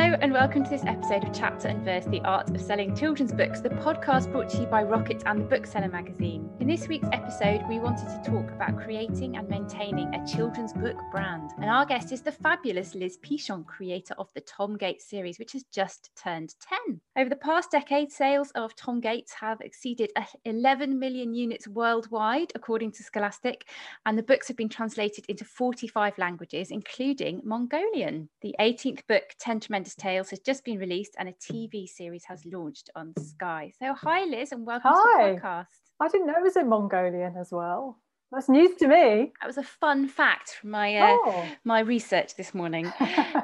Hello and welcome to this episode of Chapter and Verse, the Art of Selling Children's Books, the podcast brought to you by Rocket and the Bookseller Magazine. In this week's episode, we wanted to talk about creating and maintaining a children's book brand. And our guest is the fabulous Liz Pichon, creator of the Tom Gates series, which has just turned 10. Over the past decade, sales of Tom Gates have exceeded 11 million units worldwide, according to Scholastic, and the books have been translated into 45 languages, including Mongolian. The 18th book, 10 Tremendous Tales, has just been released and a TV series has launched on Sky. So hi Liz and welcome to the podcast. I didn't know it was in Mongolian as well. That's news to me. That was a fun fact from my my research this morning.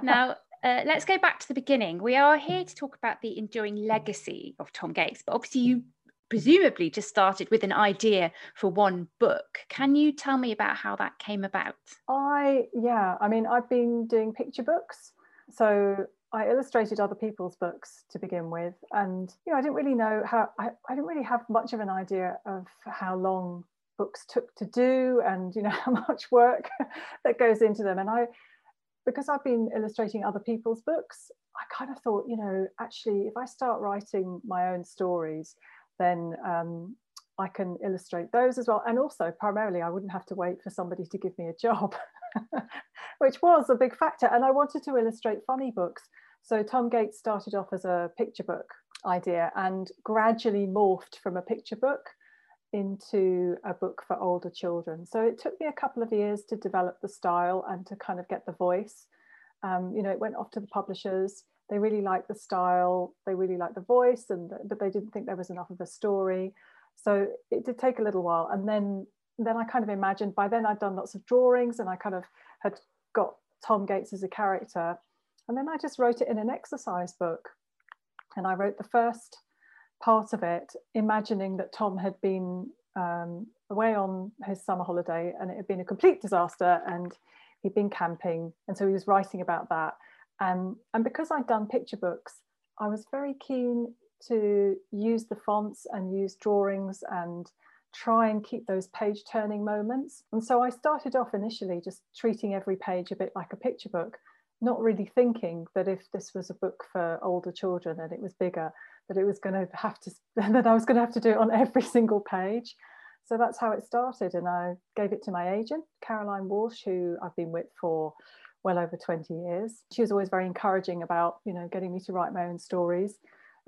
Now let's go back to the beginning. We are here to talk about the enduring legacy of Tom Gates, but obviously you presumably just started with an idea for one book. Can you tell me about how that came about? I've been doing picture books. So I illustrated other people's books to begin with, and I didn't really know how. I didn't really have much of an idea of how long books took to do, and how much work that goes into them. And because I've been illustrating other people's books, I kind of thought, actually, if I start writing my own stories, then I can illustrate those as well. And also, primarily, I wouldn't have to wait for somebody to give me a job. Which was a big factor, and I wanted to illustrate funny books. So Tom Gates started off as a picture book idea and gradually morphed from a picture book into a book for older children. So it took me a couple of years to develop the style and to kind of get the voice. It went off to the publishers. They really liked the style, they really liked the voice, but they didn't think there was enough of a story. So it did take a little while, and then I kind of imagined, by then I'd done lots of drawings and I kind of had got Tom Gates as a character. And then I just wrote it in an exercise book. And I wrote the first part of it, imagining that Tom had been away on his summer holiday and it had been a complete disaster and he'd been camping. And so he was writing about that. And because I'd done picture books, I was very keen to use the fonts and use drawings and try and keep those page turning moments. And so I started off initially just treating every page a bit like a picture book, not really thinking that if this was a book for older children and it was bigger, that I was going to have to do it on every single page. So that's how it started. And I gave it to my agent, Caroline Walsh, who I've been with for well over 20 years. She was always very encouraging about, getting me to write my own stories.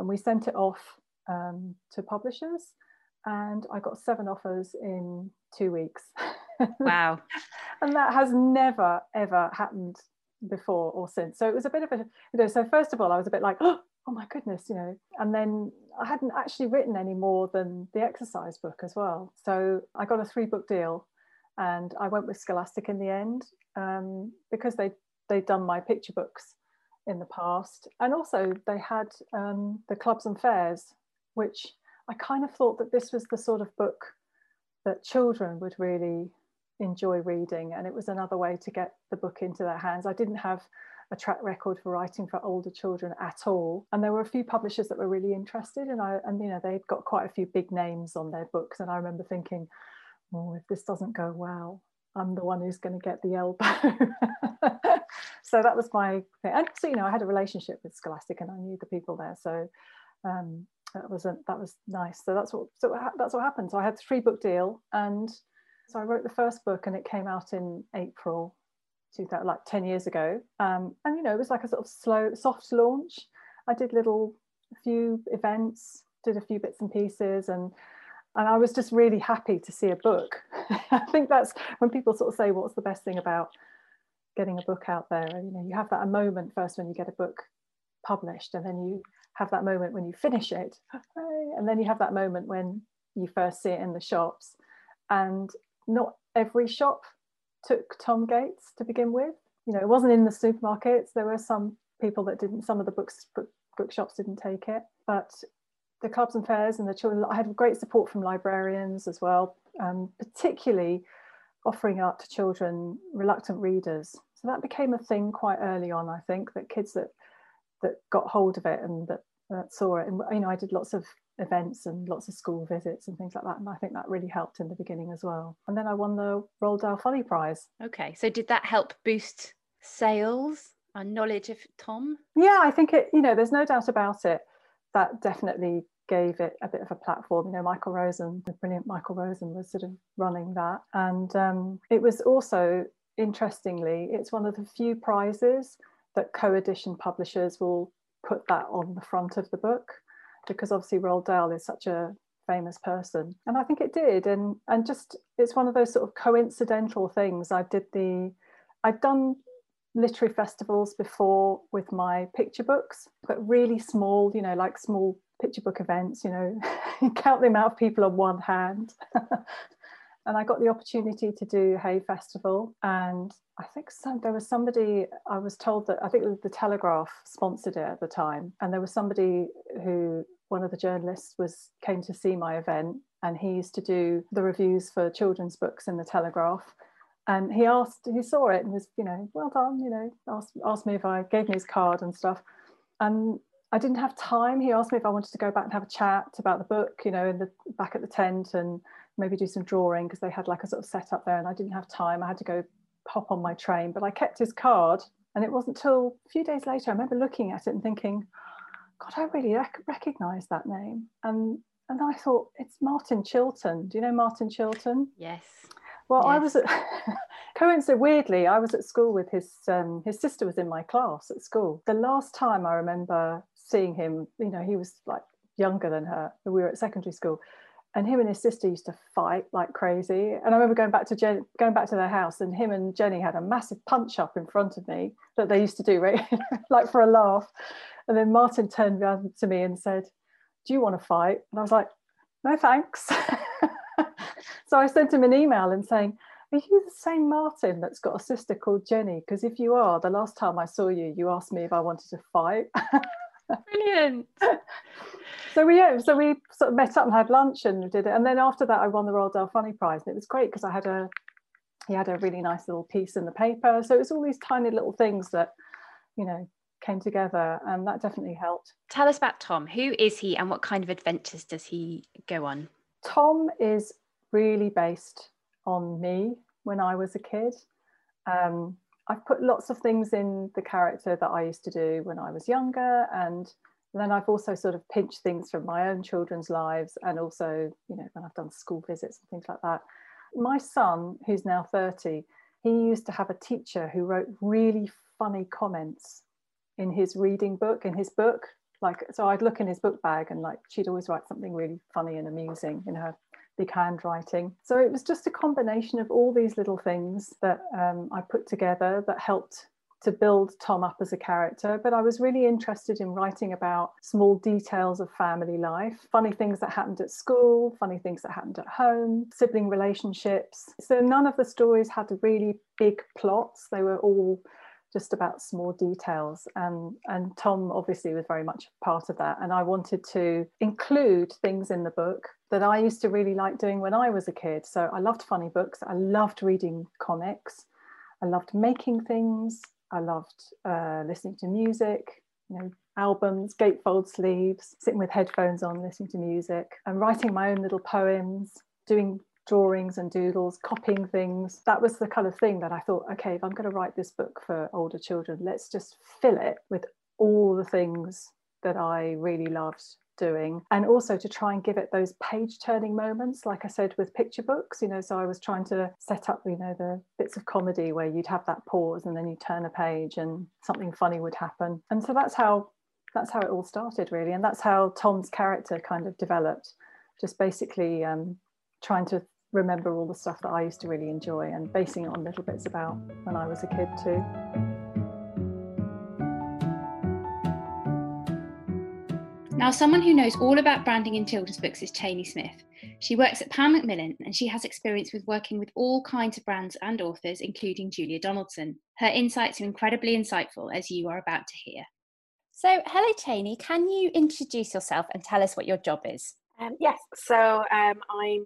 And we sent it off to publishers. And I got 7 offers in 2 weeks. Wow. And that has never, ever happened before or since. So it was a bit of a, so first of all, I was a bit like, oh my goodness, and then I hadn't actually written any more than the exercise book as well. So I got a 3-book deal and I went with Scholastic in the end because they'd done my picture books in the past. And also they had the clubs and fairs, which I kind of thought that this was the sort of book that children would really enjoy reading, and it was another way to get the book into their hands. I didn't have a track record for writing for older children at all, and there were a few publishers that were really interested, and they'd got quite a few big names on their books, and I remember thinking, if this doesn't go well, I'm the one who's going to get the elbow. So that was my thing. And so I had a relationship with Scholastic and I knew the people there, so that was nice. So that's what happened. So I had a 3-book deal, and so I wrote the first book, and it came out in April 2000, like 10 years ago. And it was like a sort of slow, soft launch. I did a few events, did a few bits and pieces, and I was just really happy to see a book. I think that's when people sort of say, what's the best thing about getting a book out there? And, you have that moment first when you get a book published, and then you have that moment when you finish it, and then you have that moment when you first see it in the shops. And not every shop took Tom Gates to begin with. It wasn't in the supermarkets. There were some people that didn't. Some of the bookshops didn't take it, but the clubs and fairs and the children. I had great support from librarians as well, particularly offering art to children, reluctant readers. So that became a thing quite early on. I think that kids that got hold of it and that saw it, and I did lots of events and lots of school visits and things like that, and I think that really helped in the beginning as well. And then I won the Roald Dahl Funny Prize. Okay, so did that help boost sales? our knowledge of Tom? Yeah, I think it, you know, there's no doubt about it. That definitely gave it a bit of a platform. You know, Michael Rosen, the brilliant Michael Rosen, was sort of running that. And it was also, interestingly, it's one of the few prizes that co-edition publishers will put that on the front of the book, because obviously Roald Dahl is such a famous person. And I think it did. And just, it's one of those sort of coincidental things. I'd done literary festivals before with my picture books, but really small, you know, like small picture book events, you know, you count the amount of people on one hand. And I got the opportunity to do Hay Festival. And I think there was somebody, I was told that, I think the Telegraph sponsored it at the time. And there was somebody who, one of the journalists came to see my event, and he used to do the reviews for children's books in the Telegraph. And he saw it and was, you know, well done, you know, asked me if I gave me his card and stuff. And I didn't have time. He asked me if I wanted to go back and have a chat about the book, you know, back at the tent, and maybe do some drawing, because they had like a sort of set up there, and I didn't have time. I had to go hop on my train, but I kept his card. And it wasn't till a few days later, I remember looking at it and thinking, God, I really recognise that name. And then I thought, it's Martin Chilton. Do you know Martin Chilton? Yes. Well, yes. I was coincidentally, weirdly, I was at school with his sister was in my class at school. The last time I remember seeing him, you know, he was like younger than her. We were at secondary school, and him and his sister used to fight like crazy. And I remember going back to their house, and him and Jenny had a massive punch up in front of me that they used to do, right? Like for a laugh. And then Martin turned around to me and said, "Do you want to fight?" And I was like, "No, thanks." So I sent him an email and saying, "Are you the same Martin that's got a sister called Jenny? Because if you are, the last time I saw you, you asked me if I wanted to fight." Brilliant. So we sort of met up and had lunch and did it. And then after that, I won the Roald Dahl Funny Prize. And it was great because he had a really nice little piece in the paper. So it's all these tiny little things that, you know, came together, and that definitely helped. Tell us about Tom. Who is he and what kind of adventures does he go on? Tom is really based on me when I was a kid. I've put lots of things in the character that I used to do when I was younger, and then I've also sort of pinched things from my own children's lives, and also, you know, when I've done school visits and things like that. My son, who's now 30, he used to have a teacher who wrote really funny comments in his reading book, in his book. Like, so I'd look in his book bag and like she'd always write something really funny and amusing in her big handwriting. So it was just a combination of all these little things that I put together that helped to build Tom up as a character. But I was really interested in writing about small details of family life, funny things that happened at school, funny things that happened at home, sibling relationships. So none of the stories had really big plots. They were all just about small details, and Tom obviously was very much a part of that, and I wanted to include things in the book that I used to really like doing when I was a kid. So I loved funny books, I loved reading comics, I loved making things, I loved listening to music, you know, albums, gatefold sleeves, sitting with headphones on listening to music, and writing my own little poems, doing drawings and doodles, copying things. That was the kind of thing that I thought, okay, if I'm going to write this book for older children, let's just fill it with all the things that I really loved doing, and also to try and give it those page turning moments, like I said with picture books, you know. So I was trying to set up, you know, the bits of comedy where you'd have that pause and then you turn a page and something funny would happen. And so that's how it all started, really, and that's how Tom's character kind of developed, just basically trying to remember all the stuff that I used to really enjoy and basing it on little bits about when I was a kid too. Now, someone who knows all about branding in children's books is Chaney Smith. She works at Pan Macmillan, and she has experience with working with all kinds of brands and authors, including Julia Donaldson. Her insights are incredibly insightful, as you are about to hear. So, hello Chaney, can you introduce yourself and tell us what your job is? Yes, so I'm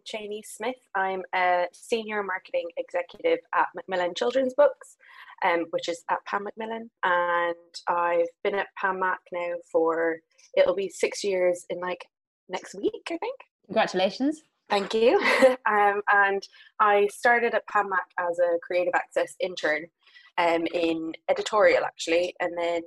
Chaney Smith. I'm a senior marketing executive at Macmillan Children's Books, which is at Pan Macmillan, and I've been at Pan Mac now for, it'll be 6 years in like next week, I think. Congratulations. Thank you. And I started at Pan Mac as a creative access intern, in editorial actually, and then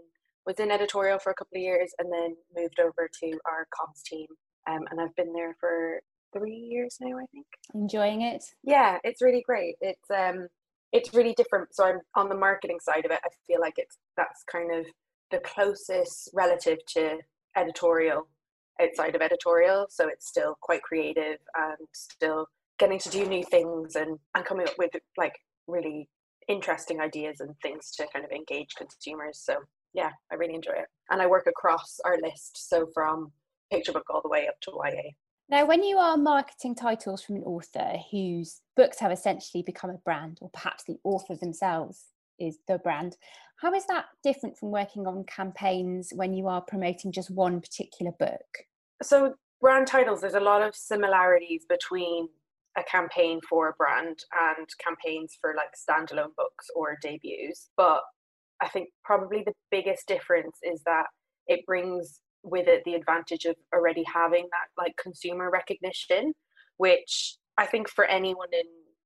was in editorial for a couple of years and then moved over to our comms team, and I've been there for 3 years now, I think. Enjoying it? Yeah, it's really great. It's really different. So I'm on the marketing side of it. I feel like that's kind of the closest relative to editorial outside of editorial. So it's still quite creative and still getting to do new things and coming up with like really interesting ideas and things to kind of engage consumers. So yeah, I really enjoy it. And I work across our list, so from picture book all the way up to YA. Now, when you are marketing titles from an author whose books have essentially become a brand, or perhaps the author themselves is the brand, how is that different from working on campaigns when you are promoting just one particular book? So brand titles, there's a lot of similarities between a campaign for a brand and campaigns for like standalone books or debuts. But I think probably the biggest difference is that it brings with it the advantage of already having that like consumer recognition, which I think for anyone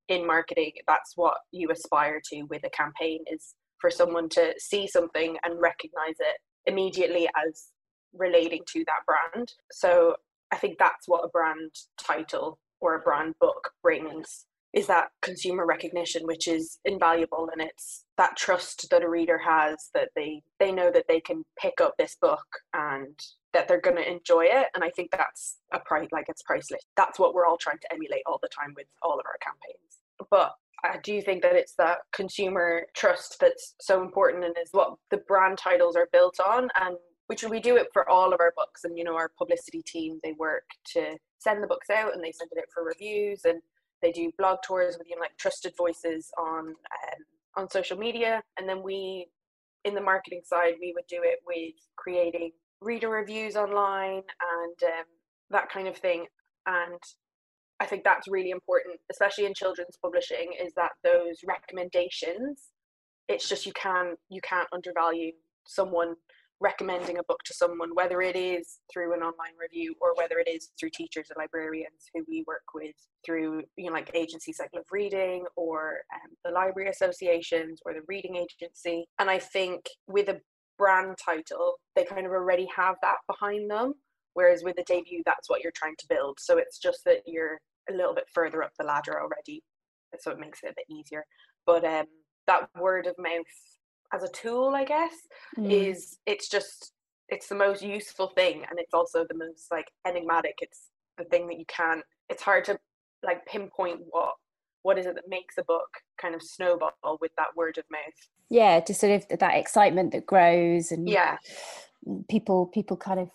in marketing, that's what you aspire to with a campaign, is for someone to see something and recognize it immediately as relating to that brand. So I think that's what a brand title or a brand book brings, is that consumer recognition, which is invaluable. And it's that trust that a reader has, that they know that they can pick up this book and that they're going to enjoy it. And I think that's a price, like it's priceless. That's what we're all trying to emulate all the time with all of our campaigns. But I do think that it's that consumer trust that's so important and is what the brand titles are built on, and which we do it for all of our books. And, you know, our publicity team, they work to send the books out and they send it out for reviews, and they do blog tours with, you know, like trusted voices on social media. And then we, in the marketing side, we would do it with creating reader reviews online and that kind of thing. And I think that's really important, especially in children's publishing, is that those recommendations, it's just you can't undervalue someone recommending a book to someone, whether it is through an online review or whether it is through teachers and librarians who we work with through, you know, like Agency Cycle of Reading or the library associations or the reading agency. And I think with a brand title, they kind of already have that behind them, whereas with a debut, that's what you're trying to build. So it's just that you're a little bit further up the ladder already, so it makes it a bit easier. But that word of mouth as a tool, I guess, is it's the most useful thing, and it's also the most like enigmatic. It's the thing that it's hard to like pinpoint what is it that makes a book kind of snowball with that word of mouth. Yeah, just sort of that excitement that grows, and yeah, people kind of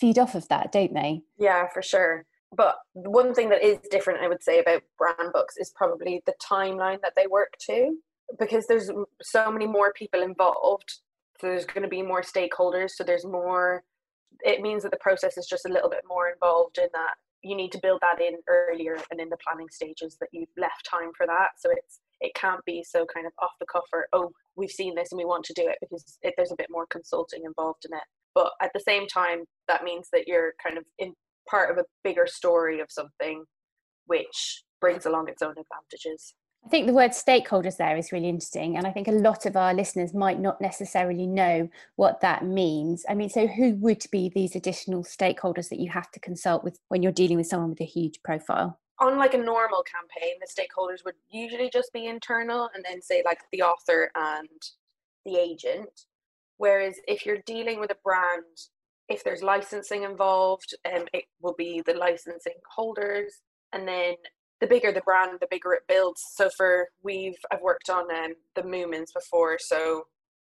feed off of that, don't they? Yeah, for sure. But one thing that is different, I would say, about brand books is probably the timeline that they work to, because there's so many more people involved, so there's going to be more stakeholders, so there's more, it means that the process is just a little bit more involved in that you need to build that in earlier and in the planning stages, that you've left time for that. So it can't be so kind of off the cuff or, oh, we've seen this and we want to do it, because there's a bit more consulting involved in it. But at the same time, that means that you're kind of in part of a bigger story of something, which brings along its own advantages. I think the word stakeholders there is really interesting, and I think a lot of our listeners might not necessarily know what that means. I mean, so who would be these additional stakeholders that you have to consult with when you're dealing with someone with a huge profile? On like a normal campaign, the stakeholders would usually just be internal, and then say like the author and the agent. Whereas if you're dealing with a brand, if there's licensing involved, it will be the licensing holders, and then the bigger the brand, the bigger it builds. So I've worked on the Moomins before. So,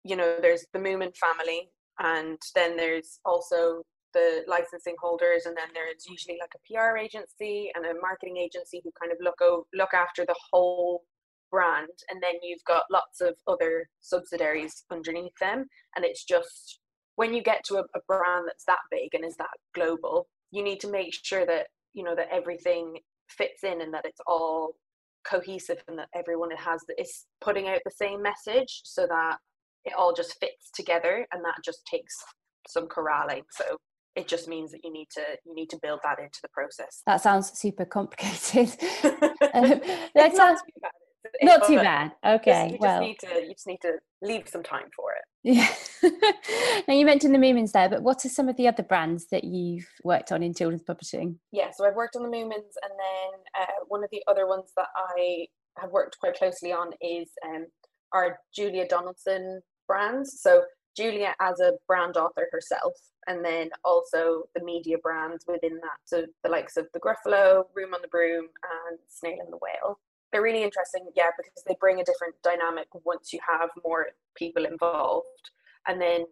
you know, there's the Moomin family, and then there's also the licensing holders, and then there's usually like a PR agency and a marketing agency who kind of look after the whole brand. And then you've got lots of other subsidiaries underneath them. And it's just, when you get to a brand that's that big and is that global, you need to make sure that, you know, that everything fits in and that it's all cohesive and that everyone is putting out the same message, so that it all just fits together. And that just takes some corralling, so it just means that you need to build that into the process. That sounds super complicated. That sounds Not too bad. Okay. You just need to leave some time for it. Yeah. Now you mentioned the Moomins there, but what are some of the other brands that you've worked on in children's publishing? Yeah, so I've worked on the Moomins, and then one of the other ones that I have worked quite closely on is our Julia Donaldson brand. So Julia as a brand author herself, and then also the media brands within that. So the likes of the Gruffalo, Room on the Broom, and Snail and the Whale. They're really interesting, yeah, because they bring a different dynamic once you have more people involved. And then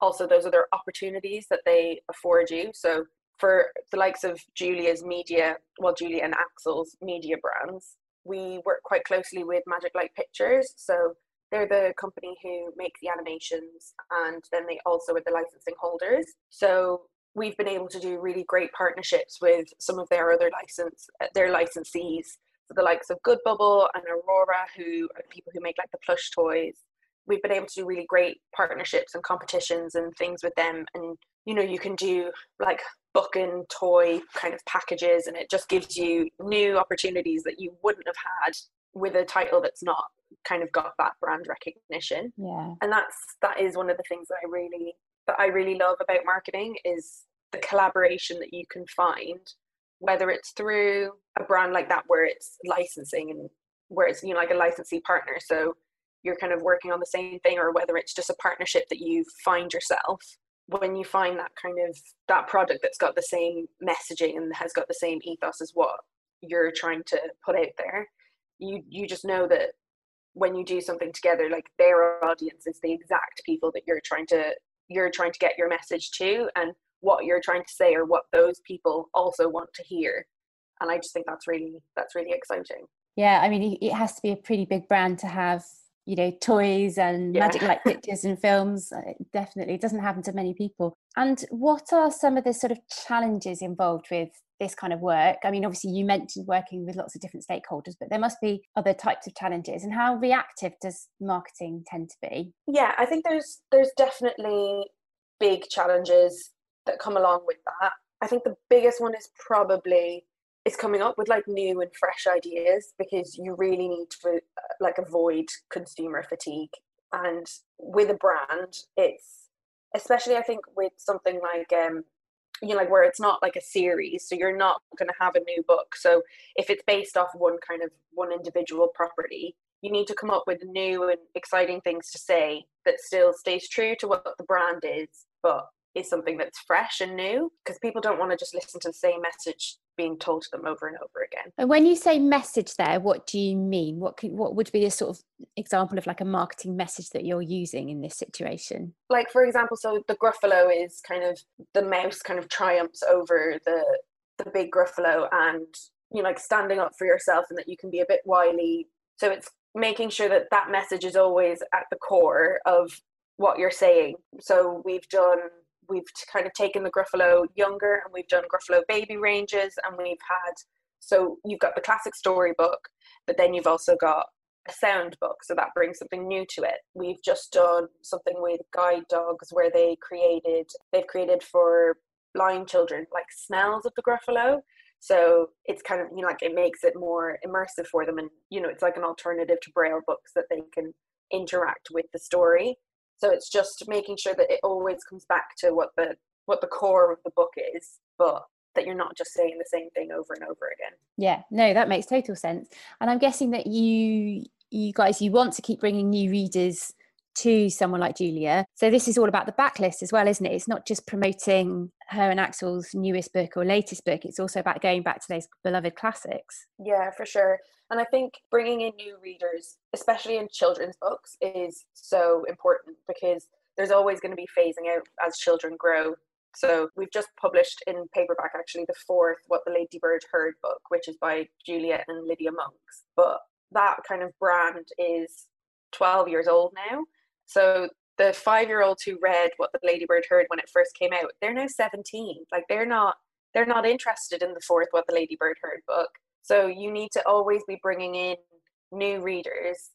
also those other opportunities that they afford you. So for the likes of Julia's media, well, Julia and Axel's media brands, we work quite closely with Magic Light Pictures. So they're the company who make the animations, and then they also are the licensing holders. So we've been able to do really great partnerships with some of their other licensees. So the likes of Goodbubble and Aurora, who are people who make like the plush toys. We've been able to do really great partnerships and competitions and things with them. And, you know, you can do like book and toy kind of packages, and it just gives you new opportunities that you wouldn't have had with a title that's not kind of got that brand recognition. Yeah. And that is one of the things that I really love about marketing, is the collaboration that you can find, whether it's through a brand like that where it's licensing and where it's, you know, like a licensee partner, so you're kind of working on the same thing, or whether it's just a partnership that you find yourself. When you find that kind of that product that's got the same messaging and has got the same ethos as what you're trying to put out there, you just know that when you do something together, like, their audience is the exact people that you're trying to get your message to, and what you're trying to say, or what those people also want to hear. And I just think that's really exciting. Yeah, I mean, it has to be a pretty big brand to have, you know, toys and Magic Light Pictures and films. It definitely doesn't happen to many people. And what are some of the sort of challenges involved with this kind of work? I mean, obviously you mentioned working with lots of different stakeholders, but there must be other types of challenges. And how reactive does marketing tend to be? Yeah, I think there's definitely big challenges that come along with that. I think the biggest one is probably coming up with like new and fresh ideas, because you really need to like avoid consumer fatigue. And with a brand, it's especially, I think, with something like you know, like where it's not like a series, so you're not going to have a new book. So if it's based off one individual property, you need to come up with new and exciting things to say that still stays true to what the brand is, but is something that's fresh and new, because people don't want to just listen to the same message being told to them over and over again. And when you say message there, what do you mean? What would be a sort of example of like a marketing message that you're using in this situation? Like, for example, so the Gruffalo is kind of, the mouse kind of triumphs over the big Gruffalo, and, you know, like standing up for yourself and that you can be a bit wily. So it's making sure that that message is always at the core of what you're saying. So we've kind of taken the Gruffalo younger, and we've done Gruffalo baby ranges, and so you've got the classic storybook, but then you've also got a sound book, so that brings something new to it. We've just done something with guide dogs where they've created for blind children, like smells of the Gruffalo. So it's kind of, you know, like it makes it more immersive for them, and, you know, it's like an alternative to Braille books that they can interact with the story. So it's just making sure that it always comes back to what the core of the book is, but that you're not just saying the same thing over and over again. Yeah, no, that makes total sense. And I'm guessing that you guys want to keep bringing new readers to someone like Julia. So this is all about the backlist as well, isn't it? It's not just promoting her and Axel's newest book or latest book. It's also about going back to those beloved classics. Yeah, for sure. And I think bringing in new readers, especially in children's books, is so important, because there's always going to be phasing out as children grow. So we've just published in paperback, actually, the fourth What the Ladybird Heard book, which is by Julia and Lydia Monks. But that kind of brand is 12 years old now. So the 5-year-olds who read What the Ladybird Heard when it first came out, they're now 17. Like, they're not interested in the fourth What the Ladybird Heard book. So you need to always be bringing in new readers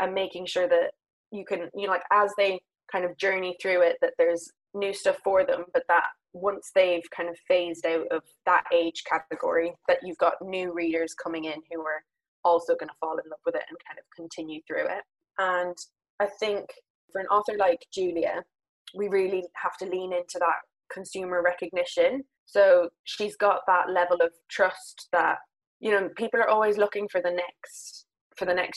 and making sure that you can, you know, like, as they kind of journey through it, that there's new stuff for them, but that once they've kind of phased out of that age category, that you've got new readers coming in who are also going to fall in love with it and kind of continue through it. And I think for an author like Julia, we really have to lean into that consumer recognition. So she's got that level of trust that, you know, people are always looking for the next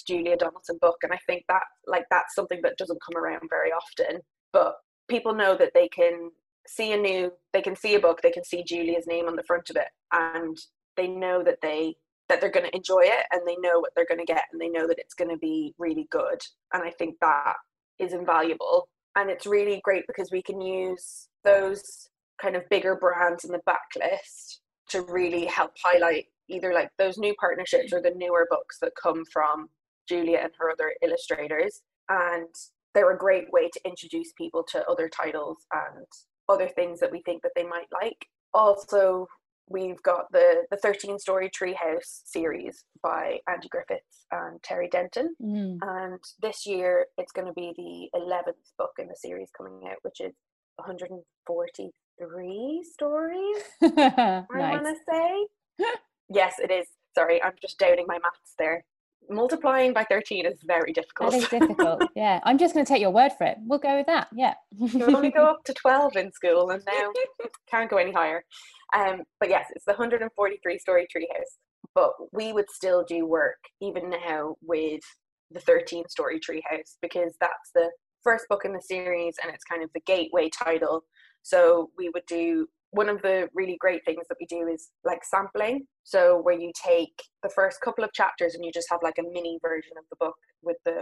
Julia Donaldson book. And I think that, like, that's something that doesn't come around very often, but people know that they can see a book, they can see Julia's name on the front of it, and they know that they're going to enjoy it, and they know what they're going to get, and they know that it's going to be really good. And I think that is invaluable. And it's really great because we can use those kind of bigger brands in the backlist to really help highlight either like those new partnerships or the newer books that come from Julia and her other illustrators. And they're a great way to introduce people to other titles and other things that we think that they might like. Also, we've got the 13-story Treehouse series by Andy Griffiths and Terry Denton. Mm. And this year it's going to be the 11th book in the series coming out, which is 143 stories, I want to say. Yes, it is. Sorry, I'm just doubting my maths there. Multiplying by 13 is very difficult. That is difficult, yeah. I'm just going to take your word for it. We'll go with that, yeah. You only go up to 12 in school and now can't go any higher. But yes, it's the 143-story Treehouse. But we would still do work even now with the 13-story Treehouse, because that's the first book in the series and it's kind of the gateway title. So we would do one of the really great things that we do is like sampling. So where you take the first couple of chapters and you just have like a mini version of the book with the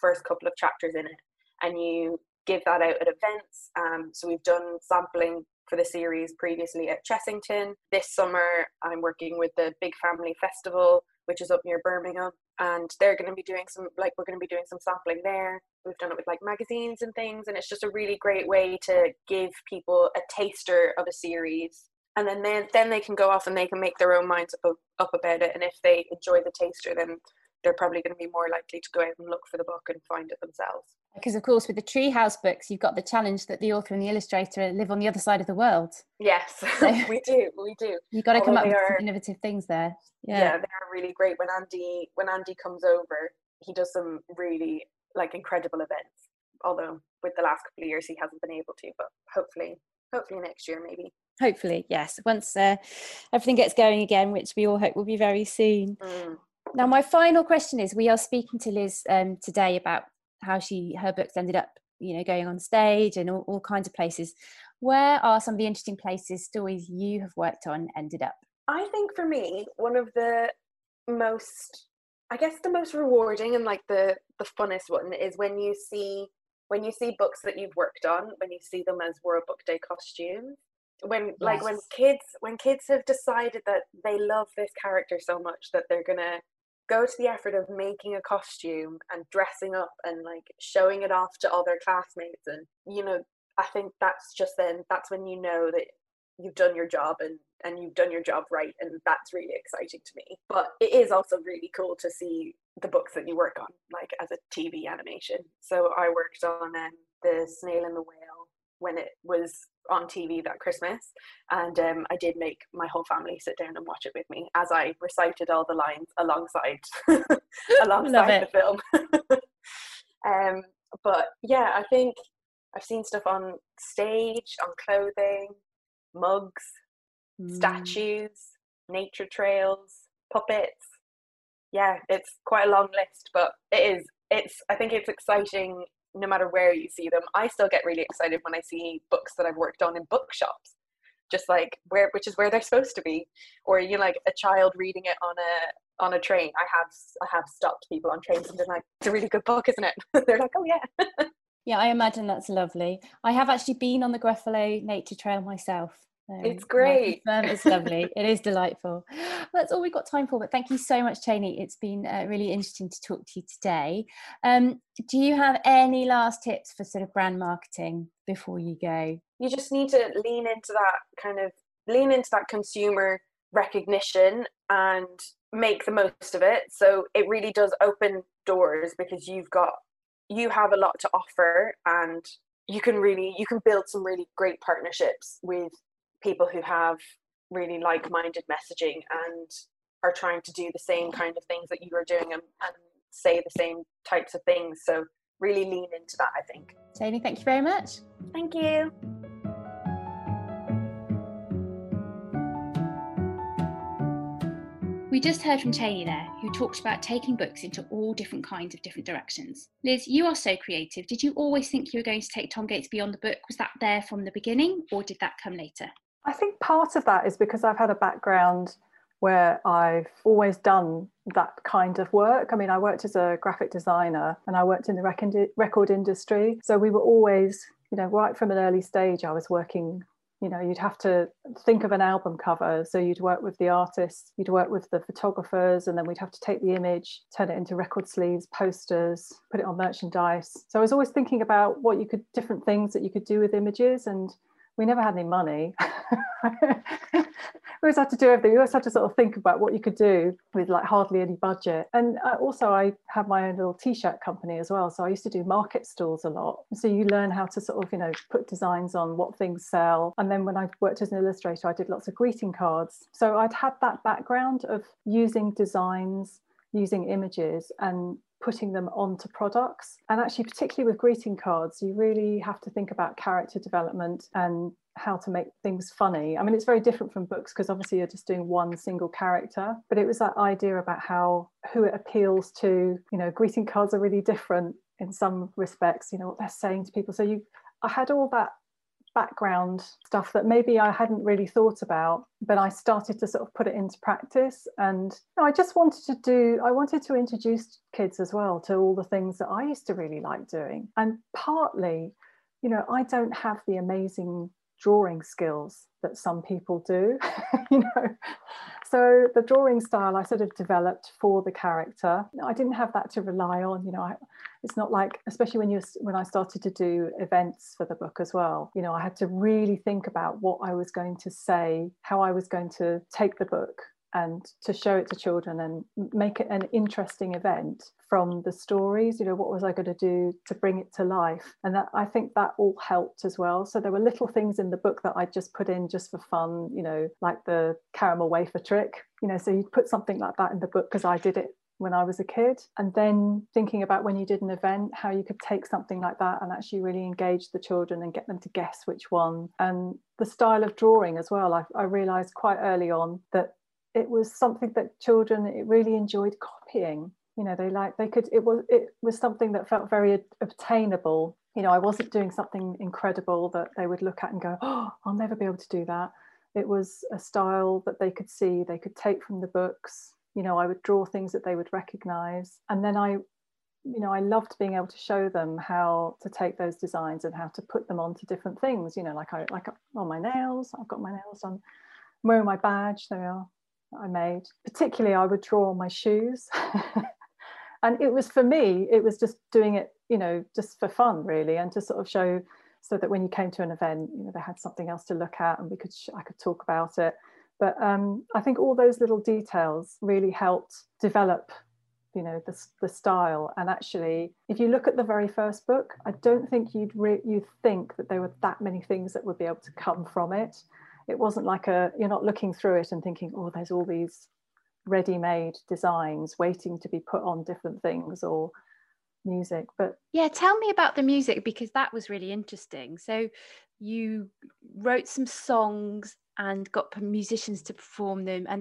first couple of chapters in it, and you give that out at events. So we've done sampling for the series previously at Chessington. This summer I'm working with the Big Family Festival, which is up near Birmingham, and they're going to be doing we're going to be doing some sampling there. We've done it with like magazines and things, and it's just a really great way to give people a taster of a series, and then they can go off and they can make their own minds up about it. And if they enjoy the taster, then they're probably going to be more likely to go out and look for the book and find it themselves. Because, of course, with the Treehouse books, you've got the challenge that the author and the illustrator live on the other side of the world. Yes, so we do. You've got to come up with some innovative things there. Yeah, they're really great. When Andy comes over, he does some really, like, incredible events. Although, with the last couple of years, he hasn't been able to, but hopefully next year, maybe. Hopefully, yes. Once everything gets going again, which we all hope will be very soon. Mm. Now, my final question is, we are speaking to Liz today about how her books ended up, you know, going on stage and all kinds of places. Where are some of the interesting places, stories you have worked on ended up? I think for me, one of the most, I guess the most rewarding and like the funnest one is when you see books that you've worked on, when you see them as World Book Day costumes. When kids have decided that they love this character so much that they're gonna go to the effort of making a costume and dressing up and like showing it off to all their classmates, and you know, I think that's when you know that you've done your job and you've done your job right, and that's really exciting to me. But it is also really cool to see the books that you work on like as a TV animation. So I worked on the Snail and the Whale when it was on TV that Christmas, and I did make my whole family sit down and watch it with me as I recited all the lines alongside the film. But yeah, I think I've seen stuff on stage, on clothing, mugs, statues, nature trails, puppets. Yeah, it's quite a long list, but I think it's exciting no matter where you see them. I still get really excited when I see books that I've worked on in bookshops, just like which is where they're supposed to be. Or, you know, like a child reading it on a train. I have stopped people on trains and been like, "It's a really good book, isn't it?" They're like, "Oh yeah." Yeah, I imagine that's lovely. I have actually been on the Gruffalo nature trail myself. It's great. It's lovely. It is delightful. Well, that's all we've got time for, but thank you so much, Chaney. It's been really interesting to talk to you today. Do you have any last tips for sort of brand marketing before you go? You just need to lean into that consumer recognition and make the most of it. So it really does open doors, because you have a lot to offer, and you can build some really great partnerships with people who have really like-minded messaging and are trying to do the same kind of things that you are doing and say the same types of things. So really lean into that, I think. Chaney, thank you very much. Thank you. We just heard from Chaney there, who talked about taking books into all different kinds of different directions. Liz, you are so creative. Did you always think you were going to take Tom Gates beyond the book? Was that there from the beginning, or did that come later? I think part of that is because I've had a background where I've always done that kind of work. I mean, I worked as a graphic designer and I worked in the record industry. So we were always, you know, right from an early stage, I was working. You know, you'd have to think of an album cover. So you'd work with the artists, you'd work with the photographers, and then we'd have to take the image, turn it into record sleeves, posters, put it on merchandise. So I was always thinking about what you could, different things that you could do with images. And we never had any money. We always had to do everything. We always had to sort of think about what you could do with like hardly any budget. And also I have my own little t-shirt company as well. So I used to do market stalls a lot. So you learn how to sort of, you know, put designs on what things sell. And then when I worked as an illustrator, I did lots of greeting cards. So I'd had that background of using designs, using images and putting them onto products. And actually, particularly with greeting cards, you really have to think about character development and how to make things funny. I mean, it's very different from books because obviously you're just doing one single character, but it was that idea about how, who it appeals to. You know, greeting cards are really different in some respects, you know, what they're saying to people. So I had all that background stuff that maybe I hadn't really thought about, but I started to sort of put it into practice. And you know, I wanted to introduce kids as well to all the things that I used to really like doing. And partly, you know, I don't have the amazing drawing skills that some people do, you know. So the drawing style I sort of developed for the character. I didn't have that to rely on, you know. It's not like, especially when I started to do events for the book as well, you know, I had to really think about what I was going to say, how I was going to take the book and to show it to children and make it an interesting event from the stories. You know, what was I going to do to bring it to life? And that, I think that all helped as well. So there were little things in the book that I just put in just for fun, you know, like the caramel wafer trick, you know, so you'd put something like that in the book because I did it when I was a kid. And then thinking about when you did an event, how you could take something like that and actually really engage the children and get them to guess which one. And the style of drawing as well, I realised quite early on that it was something that children really enjoyed copying. You know, it was something that felt very obtainable. You know, I wasn't doing something incredible that they would look at and go, oh, I'll never be able to do that. It was a style that they could see, they could take from the books. You know, I would draw things that they would recognise. And then I loved being able to show them how to take those designs and how to put them onto different things. You know, like on my nails, I've got my nails on. I'm wearing my badge, there they are, I made. Particularly, I would draw on my shoes. And it was, for me, it was just doing it, you know, just for fun, really, and to sort of show so that when you came to an event, you know, they had something else to look at and I could talk about it. But I think all those little details really helped develop, you know, the style. And actually, if you look at the very first book, I don't think you'd think that there were that many things that would be able to come from it. It wasn't like you're not looking through it and thinking, oh, there's all these ready-made designs waiting to be put on different things or music. But yeah, tell me about the music, because that was really interesting. So you wrote some songs and got musicians to perform them, and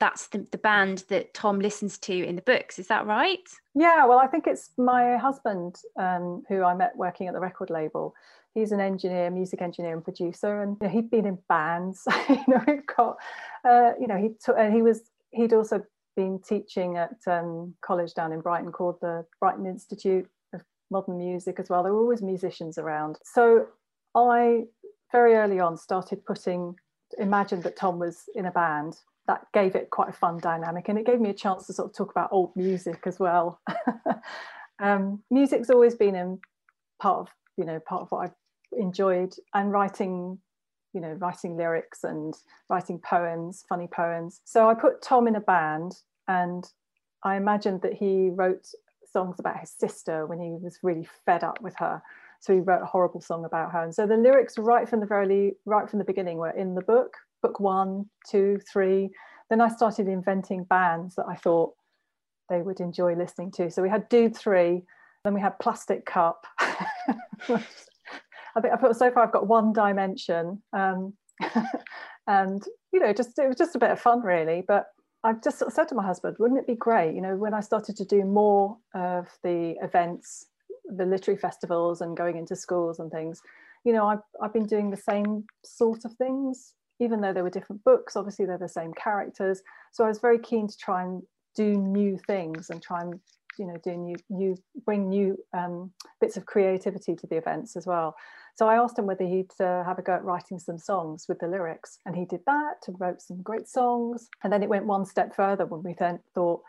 that's the band that Tom listens to in the books, is that right? Yeah, well, I think it's my husband who I met working at the record label. He's an engineer, music engineer and producer, and you know, he'd been in bands. You know, he'd also been teaching at college down in Brighton called the Brighton Institute of Modern Music as well. There were always musicians around. So I very early on started imagined that Tom was in a band. That gave it quite a fun dynamic, and it gave me a chance to sort of talk about old music as well. Music's always been part of what I've enjoyed, and writing lyrics and writing poems, funny poems. So I put Tom in a band, and I imagined that he wrote songs about his sister when he was really fed up with her. So he wrote a horrible song about her. And so the lyrics right from the beginning were in the book, book 1, 2, 3. Then I started inventing bands that I thought they would enjoy listening to. So we had Dude Three, then we had Plastic Cup. I think I put, so far I've got One Dimension, and you know, just it was just a bit of fun really. But I've just said to my husband, wouldn't it be great, you know, when I started to do more of the events, the literary festivals and going into schools and things, you know, I've been doing the same sort of things, even though they were different books, obviously they're the same characters. So I was very keen to try and do new things and try and, you know, do new bring new bits of creativity to the events as well. So I asked him whether he'd have a go at writing some songs with the lyrics, and he did that and wrote some great songs. And then it went one step further when we then thought,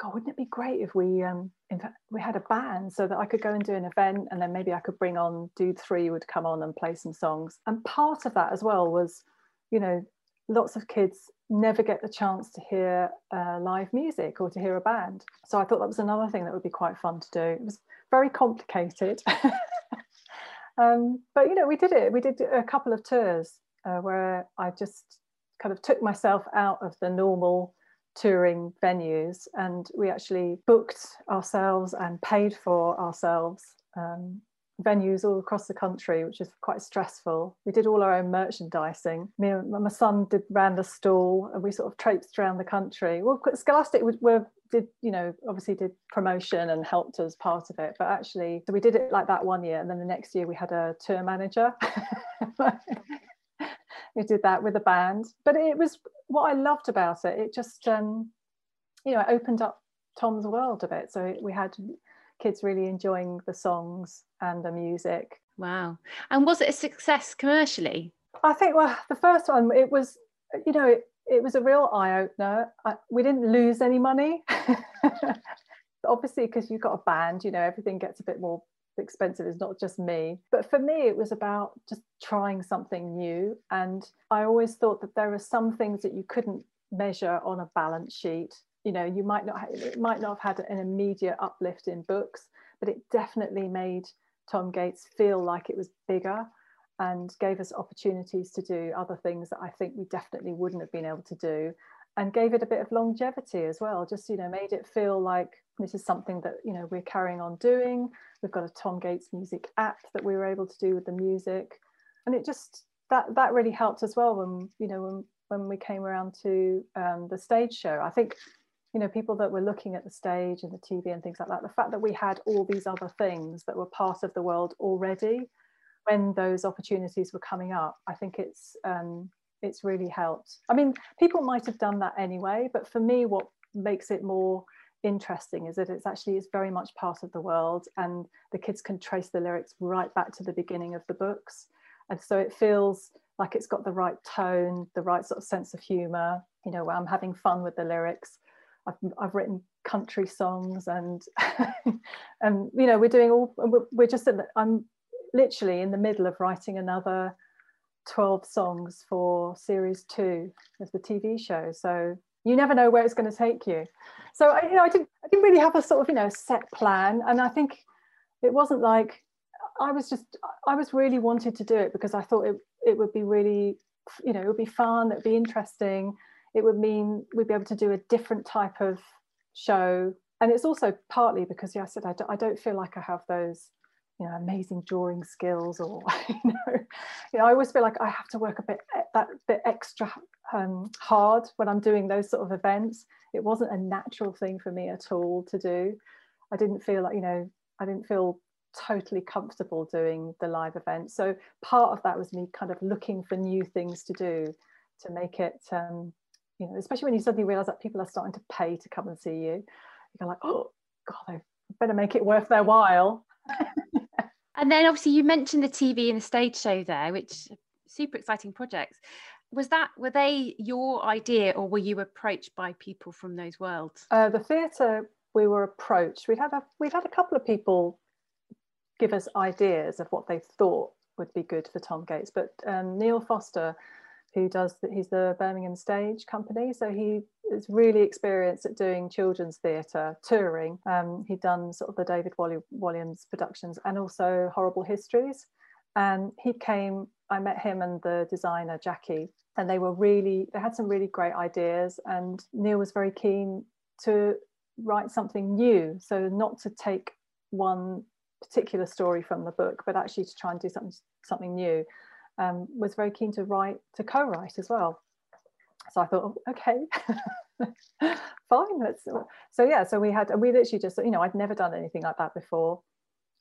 God, wouldn't it be great if we had a band, so that I could go and do an event, and then maybe I could bring on Dude Three would come on and play some songs. And part of that as well was, you know, lots of kids never get the chance to hear live music or to hear a band. So I thought that was another thing that would be quite fun to do. It was very complicated. But, you know, we did it. We did a couple of tours where I just kind of took myself out of the normal touring venues, and we actually booked ourselves and paid for ourselves venues all across the country, which was quite stressful. We did all our own merchandising. Me and my son ran the stall, and we sort of traipsed around the country. Well, Scholastic did promotion and helped us part of it, but actually, so we did it like that one year, and then the next year we had a tour manager. We did that with a band, but it was what I loved about it. It just, you know, it opened up Tom's world a bit. So we had kids really enjoying the songs and the music. Wow. And was it a success commercially? I think, well, the first one, it was, you know, it was a real eye-opener. We didn't lose any money. Obviously, because you've got a band, you know, everything gets a bit more expensive. It's not just me. But for me, it was about just trying something new. And I always thought that there are some things that you couldn't measure on a balance sheet. You know, you might not have had an immediate uplift in books, but it definitely made Tom Gates feel like it was bigger and gave us opportunities to do other things that I think we definitely wouldn't have been able to do, and gave it a bit of longevity as well. Just, you know, made it feel like this is something that, you know, we're carrying on doing. We've got a Tom Gates music app that we were able to do with the music, and it just that really helped as well when, you know, when we came around to the stage show. I think, you know, people that were looking at the stage and the TV and things like that, the fact that we had all these other things that were part of the world already when those opportunities were coming up, I think it's really helped. I mean, people might have done that anyway, but for me, what makes it more interesting is that it's very much part of the world, and the kids can trace the lyrics right back to the beginning of the books. And so it feels like it's got the right tone, the right sort of sense of humour, you know, where I'm having fun with the lyrics. I've written country songs, and and, you know, I'm literally in the middle of writing another 12 songs for series 2 of the TV show. So you never know where it's going to take you. So I didn't really have a sort of, you know, set plan, and I think it wasn't like I was really wanted to do it because I thought it would be really, you know, it would be fun, it would be interesting. It would mean we'd be able to do a different type of show. And it's also partly because, yeah, I said, I don't feel like I have those, you know, amazing drawing skills, or, you know, I always feel like I have to work a bit extra hard when I'm doing those sort of events. It wasn't a natural thing for me at all to do. I didn't feel like, you know, I didn't feel totally comfortable doing the live event. So part of that was me kind of looking for new things to do to make it, you know, especially when you suddenly realise that people are starting to pay to come and see you, you're like, oh God, I better make it worth their while. And then obviously you mentioned the TV and the stage show there, which super exciting projects. Were they your idea, or were you approached by people from those worlds? The theatre, we were approached. We'd had a couple of people give us ideas of what they thought would be good for Tom Gates, but Neil Foster, he's the Birmingham Stage Company, so he is really experienced at doing children's theatre, touring. He'd done sort of the David Walliams productions and also Horrible Histories. And I met him and the designer, Jackie, and they were really, they had some really great ideas, and Neil was very keen to write something new, so not to take one particular story from the book, but actually to try and do something new. Was very keen to co-write as well. So I thought, oh, okay, fine, let's. So yeah, so we literally just, you know, I'd never done anything like that before.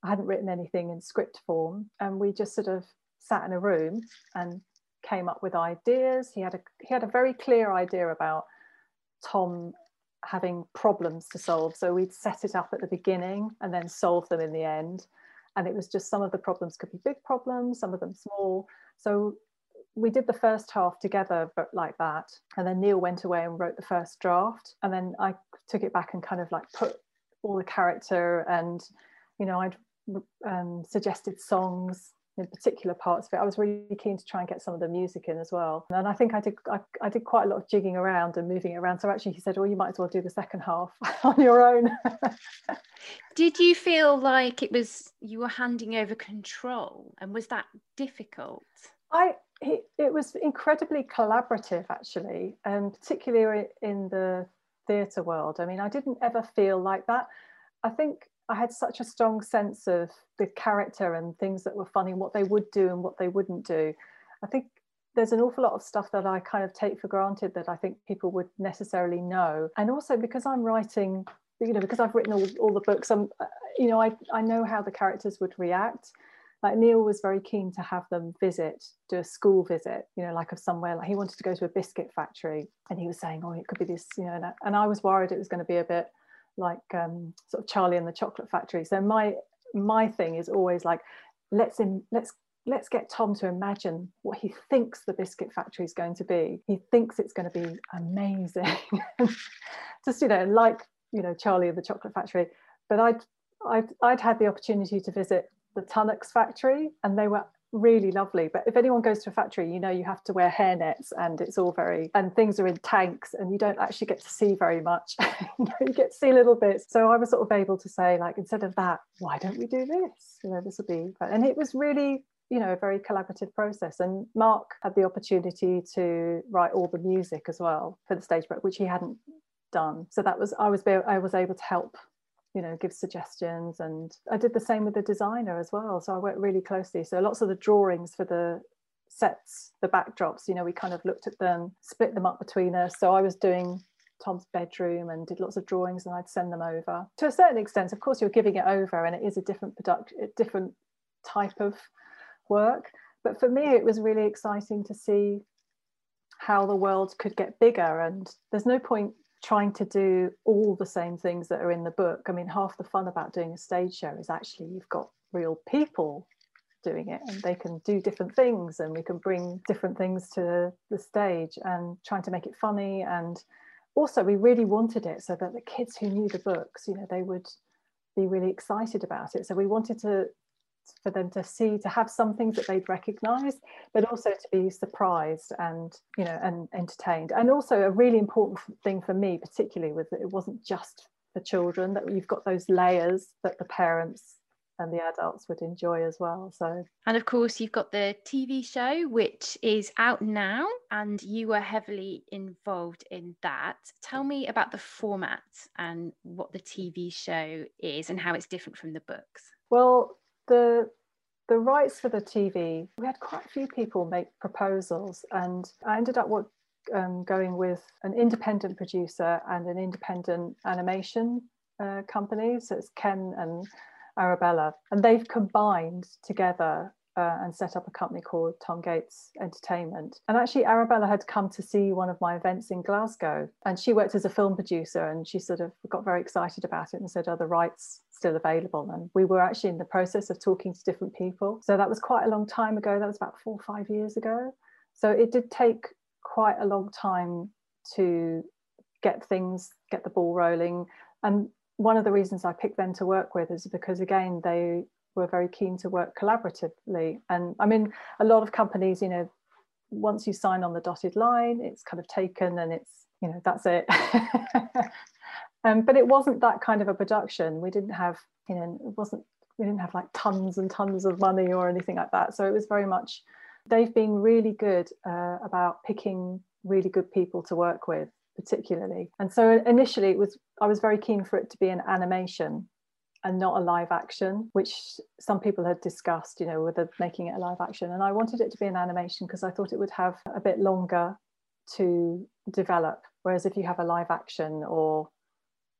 I hadn't written anything in script form, and we just sort of sat in a room and came up with ideas. He had a very clear idea about Tom having problems to solve, so we'd set it up at the beginning and then solve them in the end. And it was just, some of the problems could be big problems, some of them small. So we did the first half together, but like that, and then Neil went away and wrote the first draft, and then I took it back and kind of like put all the character, and you know, I'd suggested songs in particular parts of it. I was really keen to try and get some of the music in as well, and I think I did quite a lot of jigging around and moving it around. So actually he said, well, you might as well do the second half on your own. Did you feel like it was, you were handing over control, and was that difficult? It was incredibly collaborative, actually, and particularly in the theatre world. I mean, I didn't ever feel like that. I think I had such a strong sense of the character and things that were funny, what they would do and what they wouldn't do. I think there's an awful lot of stuff that I kind of take for granted that I think people would necessarily know. And also because I'm writing, you know, because I've written all the books, you know, I know how the characters would react. Like Neil was very keen to have them do a school visit, you know, like of somewhere, like he wanted to go to a biscuit factory, and he was saying, oh, it could be this, you know, and I was worried it was going to be a bit like sort of Charlie and the Chocolate Factory. So my thing is always like, let's get Tom to imagine what he thinks the biscuit factory is going to be. He thinks it's going to be amazing. Just, you know, like, you know, Charlie and the Chocolate Factory. But I'd had the opportunity to visit the Tunnocks factory, and they were really lovely. But if anyone goes to a factory, you know, you have to wear hairnets, and it's all very, and things are in tanks, and you don't actually get to see very much. You know, you get to see little bits. So I was sort of able to say, like, instead of that, why don't we do this? You know, this will be fun. And it was really, you know, a very collaborative process. And Mark had the opportunity to write all the music as well for the stage book, which he hadn't done. So that was, I was able to help, you know, give suggestions. And I did the same with the designer as well. So I worked really closely. So lots of the drawings for the sets, the backdrops, you know, we kind of looked at them, split them up between us. So I was doing Tom's bedroom and did lots of drawings, and I'd send them over. To a certain extent, of course, you're giving it over, and it is a different product, a different type of work. But for me, it was really exciting to see how the world could get bigger. And there's no point trying to do all the same things that are in the book. I mean, half the fun about doing a stage show is actually you've got real people doing it, and they can do different things, and we can bring different things to the stage, and trying to make it funny. And also we really wanted it so that the kids who knew the books, you know, they would be really excited about it. So we wanted for them to see, to have some things that they'd recognise, but also to be surprised and, you know, and entertained. And also a really important thing for me particularly was that it wasn't just for children, that you've got those layers that the parents and the adults would enjoy as well. So, and of course you've got the TV show, which is out now, and you were heavily involved in that. Tell me about the format and what the TV show is and how it's different from the books. Well, the rights for the TV, we had quite a few people make proposals, and I ended up going with an independent producer and an independent animation company. So it's Ken and Arabella, and they've combined together and set up a company called Tom Gates Entertainment. And actually Arabella had come to see one of my events in Glasgow, and she worked as a film producer, and she sort of got very excited about it and said, are the rights still available? And we were actually in the process of talking to different people. So that was quite a long time ago. That was about 4 or 5 years ago. So it did take quite a long time to get the ball rolling. And one of the reasons I picked them to work with is because, again, they were very keen to work collaboratively. And I mean, a lot of companies, you know, once you sign on the dotted line, it's kind of taken, and it's, you know, that's it. But it wasn't that kind of a production. We didn't have like tons and tons of money or anything like that. So it was very much They've been really good about picking really good people to work with, particularly. And so initially it was, I was very keen for it to be an animation and not a live action, which some people had discussed, you know, whether making it a live action. And I wanted it to be an animation because I thought it would have a bit longer to develop. Whereas if you have a live action or,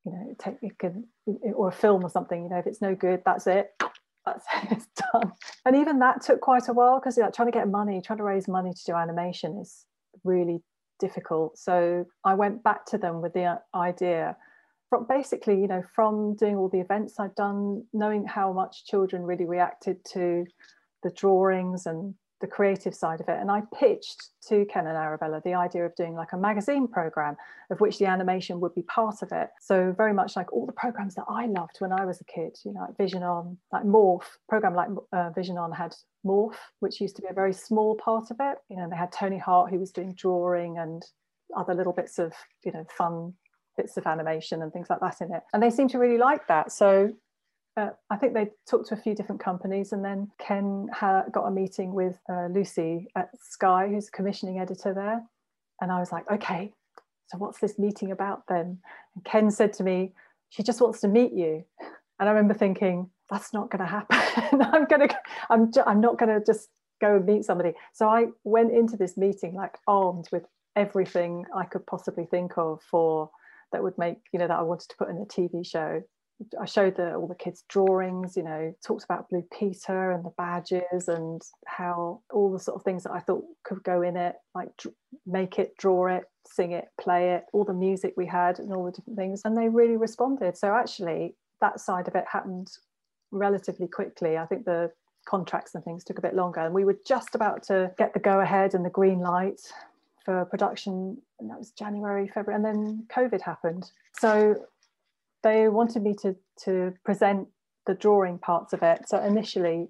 you know, or a film or something, you know, if it's no good, that's it. That's it's done. And even that took quite a while because, you know, trying to raise money to do animation is really difficult. So I went back to them with the idea, from basically, you know, from doing all the events I'd done, knowing how much children really reacted to the drawings and the creative side of it. And I pitched to Ken and Arabella the idea of doing like a magazine program of which the animation would be part of it. So very much like all the programs that I loved when I was a kid, you know, like Vision On, like Morph, program like Vision On had Morph, which used to be a very small part of it. You know, they had Tony Hart who was doing drawing and other little bits of, you know, fun bits of animation and things like that in it. And they seemed to really like that. So I think they talked to a few different companies, and then Ken got a meeting with Lucy at Sky, who's a commissioning editor there. And I was like, okay, so what's this meeting about then? And Ken said to me, she just wants to meet you. And I remember thinking, that's not going to happen. I'm not going to just go and meet somebody. So I went into this meeting like armed with everything I could possibly think of that would make, you know, that I wanted to put in a TV show. I showed all the kids' drawings, you know, talked about Blue Peter and the badges and how all the sort of things that I thought could go in it, like make it, draw it, sing it, play it, all the music we had and all the different things. And they really responded. So actually that side of it happened relatively quickly. I think the contracts and things took a bit longer, and we were just about to get the go-ahead and the green light for production, and that was January, February, and then COVID happened. So they wanted me to present the drawing parts of it. So initially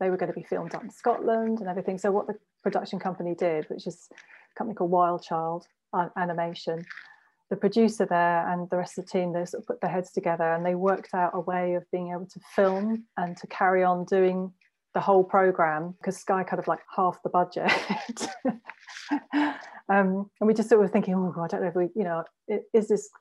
they were going to be filmed up in Scotland and everything. So what the production company did, which is a company called Wild Child Animation, the producer there and the rest of the team, they sort of put their heads together and they worked out a way of being able to film and to carry on doing the whole program, because Sky kind of like half the budget. And we just sort of thinking, oh God, I don't know if we, you know,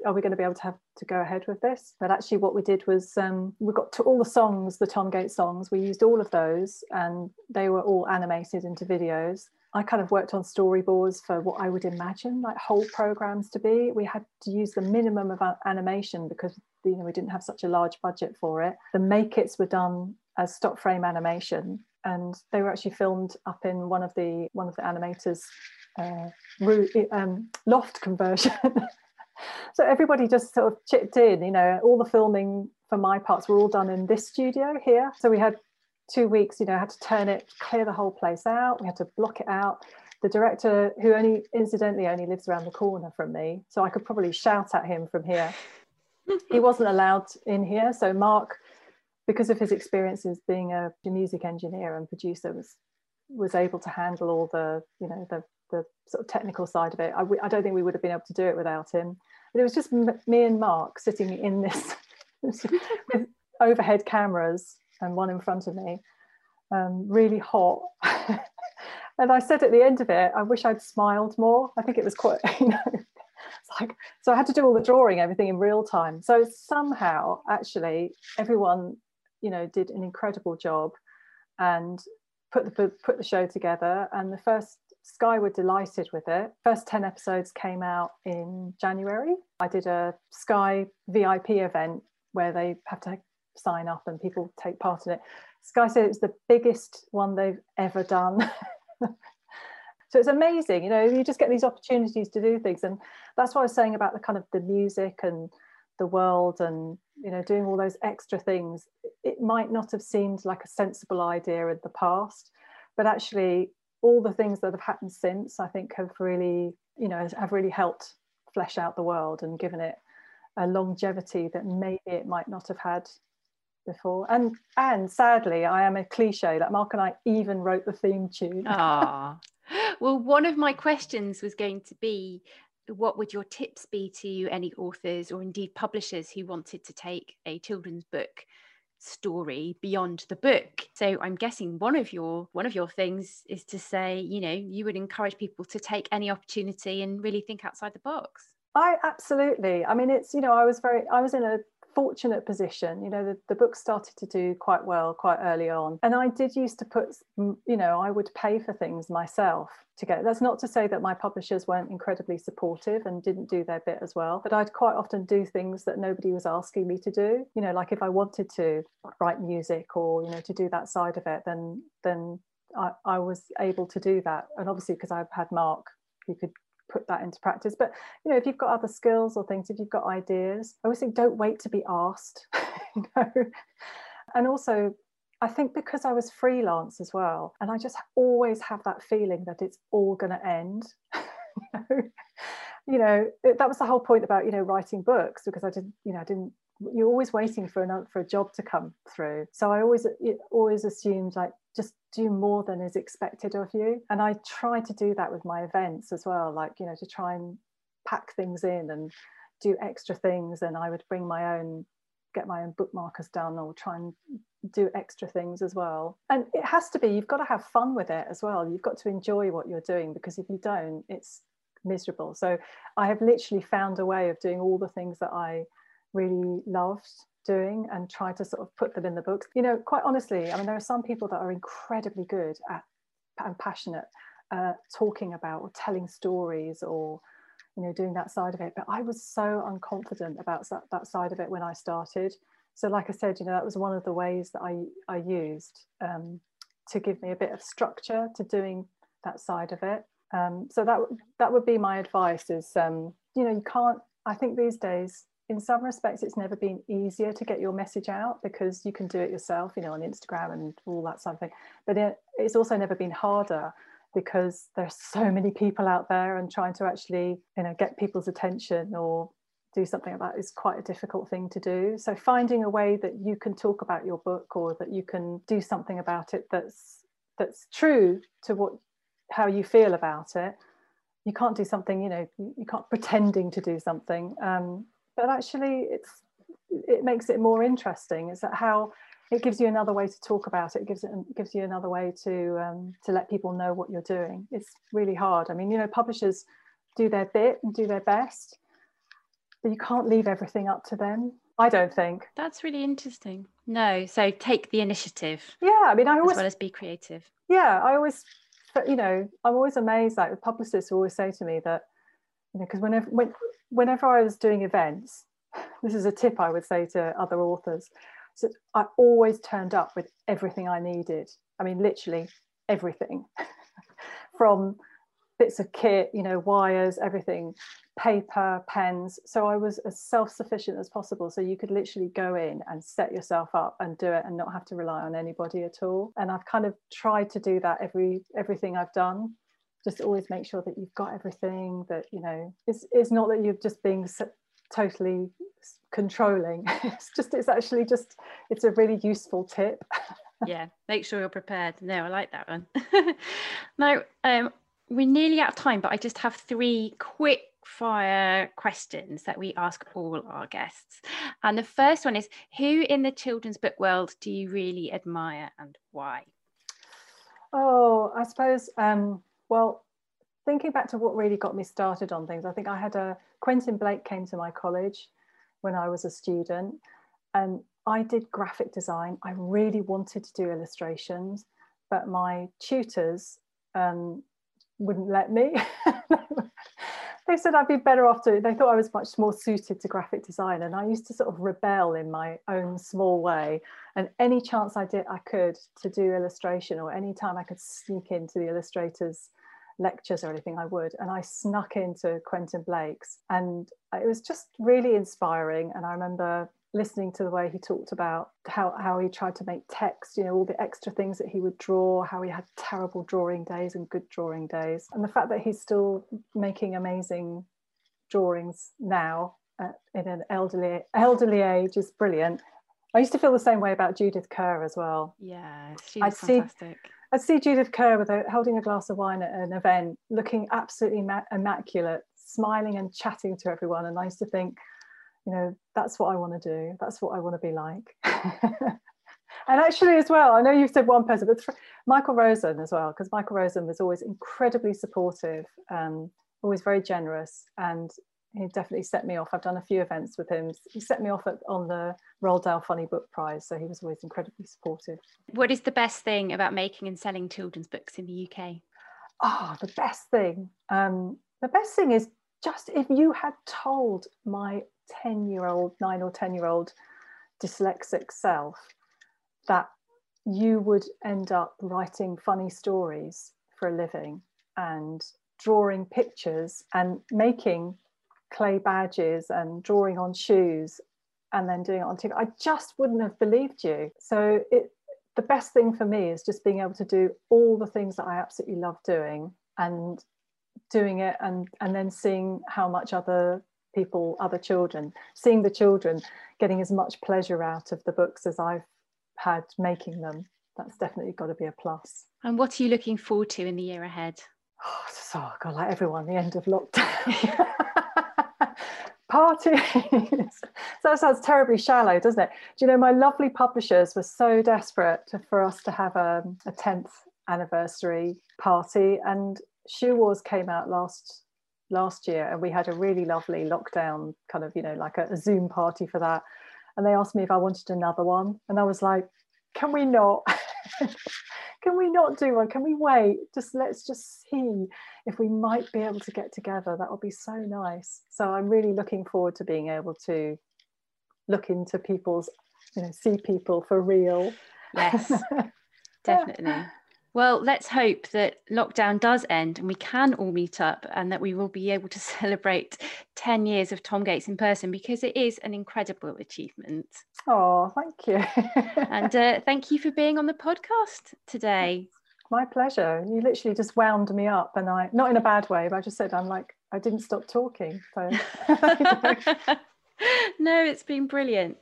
are we going to be able to have to go ahead with this? But actually what we did was we got to all the songs, the Tom Gates songs, we used all of those and they were all animated into videos. I kind of worked on storyboards for what I would imagine like whole programs to be. We had to use the minimum of animation because, you know, we didn't have such a large budget for it. The make-its were done as stop frame animation, and they were actually filmed up in one of the animators' loft conversion. So everybody just sort of chipped in, you know. All the filming for my parts were all done in this studio here. So we had 2 weeks, you know, had to turn it, clear the whole place out. We had to block it out. The director, who incidentally only lives around the corner from me, so I could probably shout at him from here. He wasn't allowed in here. So Mark, because of his experiences being a music engineer and producer, was able to handle all the, you know, the sort of technical side of it. I don't think we would have been able to do it without him. But it was just me and Mark sitting in this with overhead cameras and one in front of me, really hot. And I said at the end of it, I wish I'd smiled more. I think it was quite, you know, it's like, so I had to do all the drawing, everything in real time. So somehow, actually, everyone, you know, did an incredible job and put the show together. And the first, Sky were delighted with it. First 10 episodes came out in January. I did a Sky VIP event where they have to sign up and people take part in it. Sky said it was the biggest one they've ever done. So it's amazing, you know, you just get these opportunities to do things. And that's what I was saying about the kind of the music and the world and, you know, doing all those extra things. It might not have seemed like a sensible idea in the past, but actually all the things that have happened since, I think, have really, you know, have really helped flesh out the world and given it a longevity that maybe it might not have had before. And sadly, I am a cliche, like Mark and I even wrote the theme tune. Ah. Well, one of my questions was going to be, what would your tips be to any authors or indeed publishers who wanted to take a children's book story beyond the book. So I'm guessing one of your things is to say, you know, you would encourage people to take any opportunity and really think outside the box. Absolutely. I mean, it's, you know, I was in a fortunate position, you know, the book started to do quite well quite early on, and I did used to put, you know, I would pay for things myself to get. That's not to say that my publishers weren't incredibly supportive and didn't do their bit as well, but I'd quite often do things that nobody was asking me to do, you know, like if I wanted to write music or, you know, to do that side of it, then I was able to do that. And obviously because I've had Mark who could put that into practice. But you know, if you've got other skills or things, if you've got ideas, I always think don't wait to be asked. You know, and also I think because I was freelance as well, and I just always have that feeling that it's all going to end. You know, that was the whole point about, you know, writing books, because I didn't you're always waiting for a job to come through. So I always assumed, like, just do more than is expected of you. And I try to do that with my events as well, like, you know, to try and pack things in and do extra things. And I would bring get my own bookmarkers done, or try and do extra things as well. And it has to be, you've got to have fun with it as well. You've got to enjoy what you're doing, because if you don't, it's miserable. So I have literally found a way of doing all the things that I really loved doing and try to sort of put them in the books. You know, quite honestly, I mean, there are some people that are incredibly good at and passionate talking about or telling stories, or, you know, doing that side of it. But I was so unconfident about that side of it when I started. So like I said, you know, that was one of the ways that I used to give me a bit of structure to doing that side of it. So that would be my advice is, you know, you can't, I think these days, in some respects, it's never been easier to get your message out, because you can do it yourself, you know, on Instagram and all that sort of thing. But it's also never been harder, because there's so many people out there, and trying to actually, you know, get people's attention or do something like that is quite a difficult thing to do. So finding a way that you can talk about your book, or that you can do something about it that's true to how you feel about it. You can't do something, you know, you can't pretending to do something. But actually, it makes it more interesting. Is that how it gives you another way to talk about it? It gives you another way to let people know what you're doing. It's really hard. I mean, you know, publishers do their bit and do their best, but you can't leave everything up to them, I don't think. That's really interesting. No, so take the initiative. Yeah, I mean, as well as be creative. Yeah, you know, I'm always amazed. Like, the publicists always say to me that, you know, because whenever I was doing events, this is a tip I would say to other authors, so I always turned up with everything I needed. I mean, literally everything, from bits of kit, you know, wires, everything, paper, pens. So I was as self-sufficient as possible. So you could literally go in and set yourself up and do it, and not have to rely on anybody at all. And I've kind of tried to do that everything I've done. Just always make sure that you've got everything, that, you know, it's not that you're just being totally controlling. It's actually it's a really useful tip. Yeah, make sure you're prepared. No, I like that one. Now, we're nearly out of time, but I just have 3 quick fire questions that we ask all our guests. And the first one is, who in the children's book world do you really admire, and why? Oh, I suppose... well, thinking back to what really got me started on things, I think I had Quentin Blake came to my college when I was a student, and I did graphic design. I really wanted to do illustrations, but my tutors wouldn't let me. They said I'd be better off they thought I was much more suited to graphic design, and I used to sort of rebel in my own small way. And any chance I could to do illustration, or any time I could sneak into the illustrator's lectures or anything, I would. And I snuck into Quentin Blake's, and it was just really inspiring. And I remember listening to the way he talked about how he tried to make text, you know, all the extra things that he would draw, how he had terrible drawing days and good drawing days. And the fact that he's still making amazing drawings now in an elderly age is brilliant. I used to feel the same way about Judith Kerr as well. Yeah, she's fantastic. I'd see Judith Kerr holding a glass of wine at an event, looking absolutely immaculate, smiling and chatting to everyone. And I used to think, you know, that's what I want to do. That's what I want to be like. And actually as well, I know you've said one person, but Michael Rosen as well, because Michael Rosen was always incredibly supportive, always very generous, and he definitely set me off. I've done a few events with him. He set me off on the Roald Dahl Funny Book Prize, so he was always incredibly supportive. What is the best thing about making and selling children's books in the UK? Oh, the best thing. The best thing is just if you had told my 10-year-old, 9 or 10-year-old dyslexic self that you would end up writing funny stories for a living and drawing pictures and making clay badges and drawing on shoes and then doing it on TikTok, I just wouldn't have believed you. So the best thing for me is just being able to do all the things that I absolutely love doing and doing it, and then seeing how much other people, other children, seeing the children getting as much pleasure out of the books as I've had making them. That's definitely got to be a plus. And what are you looking forward to in the year ahead? Oh, so God, like everyone, the end of lockdown. Parties. That sounds terribly shallow, doesn't it? Do you know, my lovely publishers were so desperate for us to have a 10th anniversary party, and Shoe Wars came out last year, and we had a really lovely lockdown kind of, you know, like a Zoom party for that. And they asked me if I wanted another one. And I was like, can we not? Can we not do one? Can we wait? Let's just see if we might be able to get together. That would be so nice. So I'm really looking forward to being able to look into people's, you know, see people for real. Yes, definitely. Yeah. Well, let's hope that lockdown does end and we can all meet up, and that we will be able to celebrate 10 years of Tom Gates in person, because it is an incredible achievement. Oh, thank you. And thank you for being on the podcast today. My pleasure. You literally just wound me up, and I, not in a bad way, but I just said, I'm like, I didn't stop talking. So. No, it's been brilliant.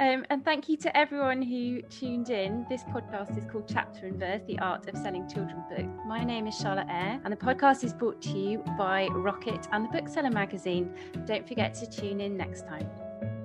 And thank you to everyone who tuned in. This podcast is called Chapter and Verse, the art of selling children's books. My name is Charlotte Eyre, and the podcast is brought to you by Rocket and the Bookseller Magazine. Don't forget to tune in next time.